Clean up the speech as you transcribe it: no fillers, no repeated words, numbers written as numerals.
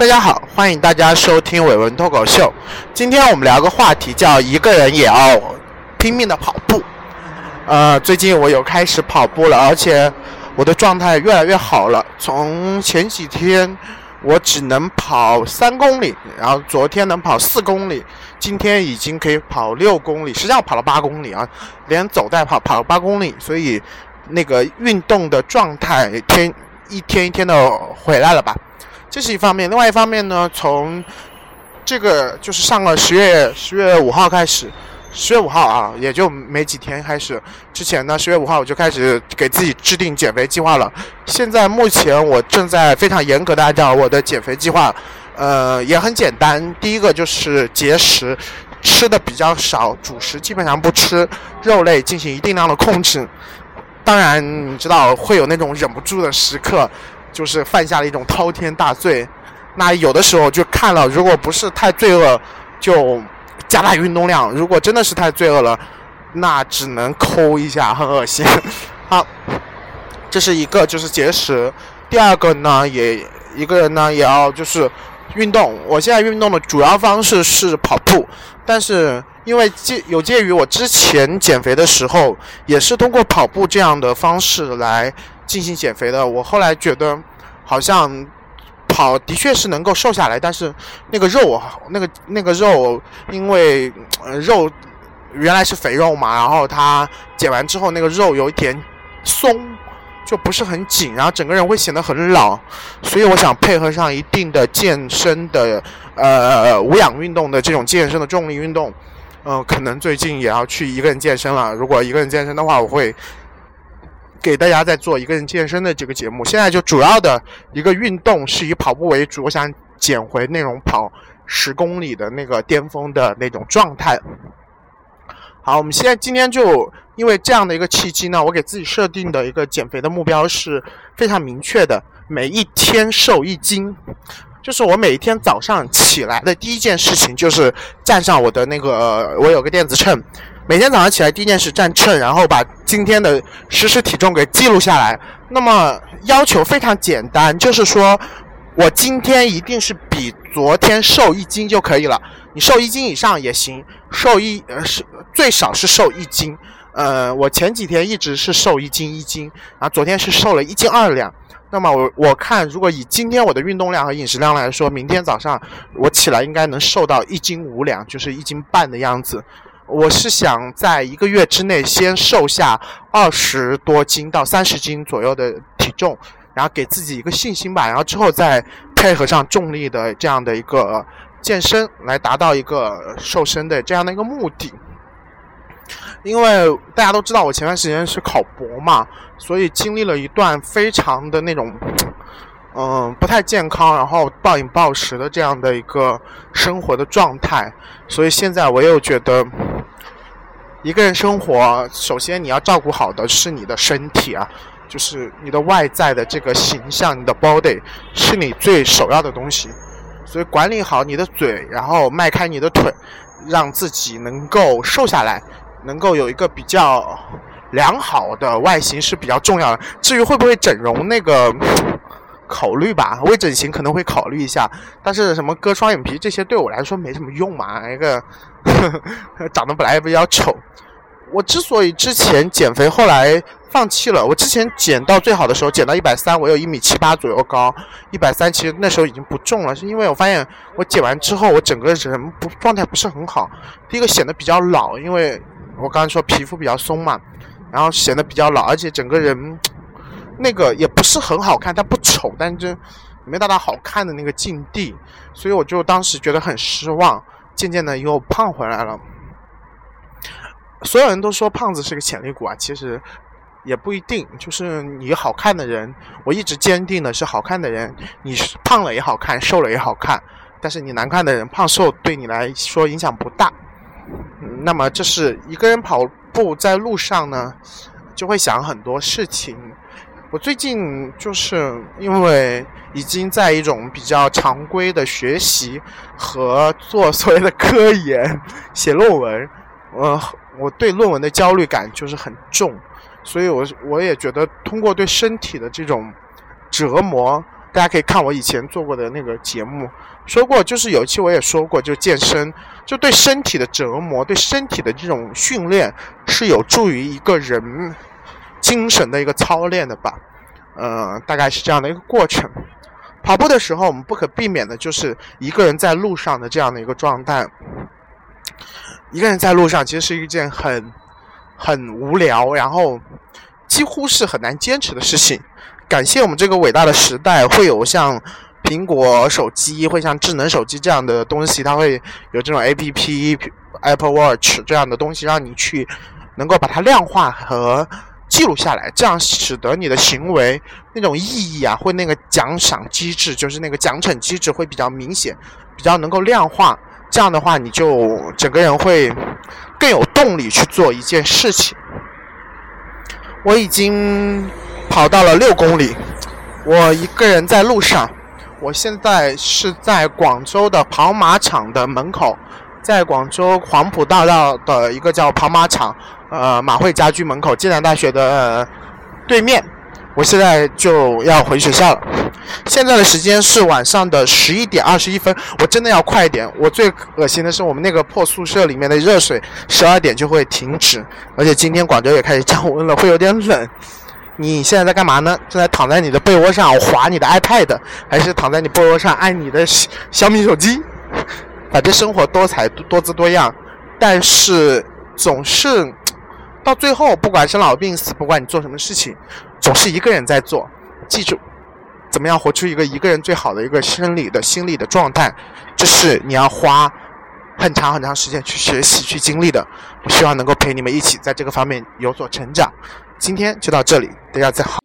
大家好，欢迎大家收听伟文脱口秀。今天我们聊个话题，叫一个人也要拼命的跑步。最近我有开始跑步了，而且我的状态越来越好了。从前几天我只能跑3公里，然后昨天能跑4公里，今天已经可以跑6公里，实际上跑了8公里啊，连走带跑了8公里，所以那个运动的状态一天一天的回来了吧。这是一方面，另外一方面呢，从这个就是上个10月5号开始，10月5号啊，也就没几天开始。之前呢，10月5号我就开始给自己制定减肥计划了。现在目前我正在非常严格的按照我的减肥计划，也很简单。第一个就是节食，吃的比较少，主食基本上不吃，肉类进行一定量的控制。当然，你知道会有那种忍不住的时刻。就是犯下了一种滔天大罪，那有的时候就看了，如果不是太罪恶，就加大运动量；如果真的是太罪恶了，那只能抠一下，很恶心。好，这是一个就是节食。第二个呢，一个人也要就是运动。我现在运动的主要方式是跑步，但是因为有鉴于我之前减肥的时候，也是通过跑步这样的方式来进行减肥的，我后来觉得好像跑的确是能够瘦下来，但是那个肉，因为肉原来是肥肉嘛，然后它减完之后那个肉有一点松，就不是很紧，然后整个人会显得很老，所以我想配合上一定的健身的无氧运动的这种健身的重力运动，可能最近也要去一个人健身了。如果一个人健身的话，我会给大家在做一个人健身的这个节目。现在就主要的一个运动是以跑步为主，我想捡回那种跑10公里的那个巅峰的那种状态。好，我们今天就因为这样的一个契机呢，我给自己设定的一个减肥的目标是非常明确的，每一天瘦1斤。就是我每一天早上起来的第一件事情就是站上我的那个，我有个电子秤，每天早上起来第一件事站秤，然后把今天的实时体重给记录下来。那么要求非常简单，就是说我今天一定是比昨天瘦1斤就可以了。你瘦1斤以上也行，最少是瘦1斤。我前几天一直是瘦1斤，然后昨天是瘦了1斤2两。那么我看，如果以今天我的运动量和饮食量来说，明天早上我起来应该能瘦到1斤5两，就是1斤半的样子。我是想在一个月之内先瘦下20多斤到30斤左右的体重，然后给自己一个信心吧，然后之后再配合上重力的这样的一个健身，来达到一个瘦身的这样的一个目的。因为大家都知道我前段时间是考博嘛，所以经历了一段非常的那种不太健康，然后暴饮暴食的这样的一个生活的状态。所以现在我又觉得一个人生活，首先你要照顾好的是你的身体啊，就是你的外在的这个形象，你的 body 是你最首要的东西。所以管理好你的嘴，然后迈开你的腿，让自己能够瘦下来，能够有一个比较良好的外形是比较重要的。至于会不会整容，那个考虑吧，微整形可能会考虑一下，但是什么割双眼皮这些对我来说没什么用嘛，那个长得本来也比较丑。我之所以之前减肥后来放弃了，我之前减到最好的时候减到130，我有1.78米左右高，130其实那时候已经不重了，是因为我发现我减完之后我整个人状态不是很好。第一个显得比较老，因为我刚才说皮肤比较松嘛，然后显得比较老，而且整个人那个也不是很好看，它不丑，但是没到达好看的那个境地，所以我就当时觉得很失望，渐渐的又胖回来了。所有人都说胖子是个潜力股啊，其实也不一定，就是你好看的人，我一直坚定的是好看的人，你胖了也好看，瘦了也好看，但是你难看的人，胖瘦对你来说影响不大。那么这是一个人跑步在路上呢，就会想很多事情。我最近就是因为已经在一种比较常规的学习和做所谓的科研、写论文，我对论文的焦虑感就是很重，所以我也觉得通过对身体的这种折磨，大家可以看我以前做过的那个节目，说过，就是有一期我也说过，就健身，就对身体的折磨，对身体的这种训练是有助于一个人精神的一个操练的吧，大概是这样的一个过程。跑步的时候，我们不可避免的就是一个人在路上的这样的一个状态。一个人在路上其实是一件很无聊，然后几乎是很难坚持的事情。感谢我们这个伟大的时代，会有像苹果手机，会像智能手机这样的东西，它会有这种 APP、Apple Watch 这样的东西，让你去能够把它量化和记录下来，这样使得你的行为那种意义啊，会那个奖赏机制，就是那个奖惩机制会比较明显，比较能够量化。这样的话，你就整个人会更有动力去做一件事情。我已经跑到了6公里，我一个人在路上。我现在是在广州的跑马场的门口，在广州黄埔大道的一个叫跑马场马汇家居门口，暨南大学的对面。我现在就要回学校了，现在的时间是晚上的11点21分，我真的要快一点。我最恶心的是我们那个破宿舍里面的热水12点就会停止，而且今天广州也开始降温了，会有点冷。你现在在干嘛呢？正在躺在你的被窝上滑你的 iPad， 还是躺在你被窝上按你的小米手机？反正生活多彩多姿多样，但是总是到最后，不管生老病死，不管你做什么事情，总是一个人在做。记住，怎么样活出一个人最好的一个生理的心理的状态，这是你要花很长很长时间去学习去经历的。我希望能够陪你们一起在这个方面有所成长。今天就到这里，大家再好。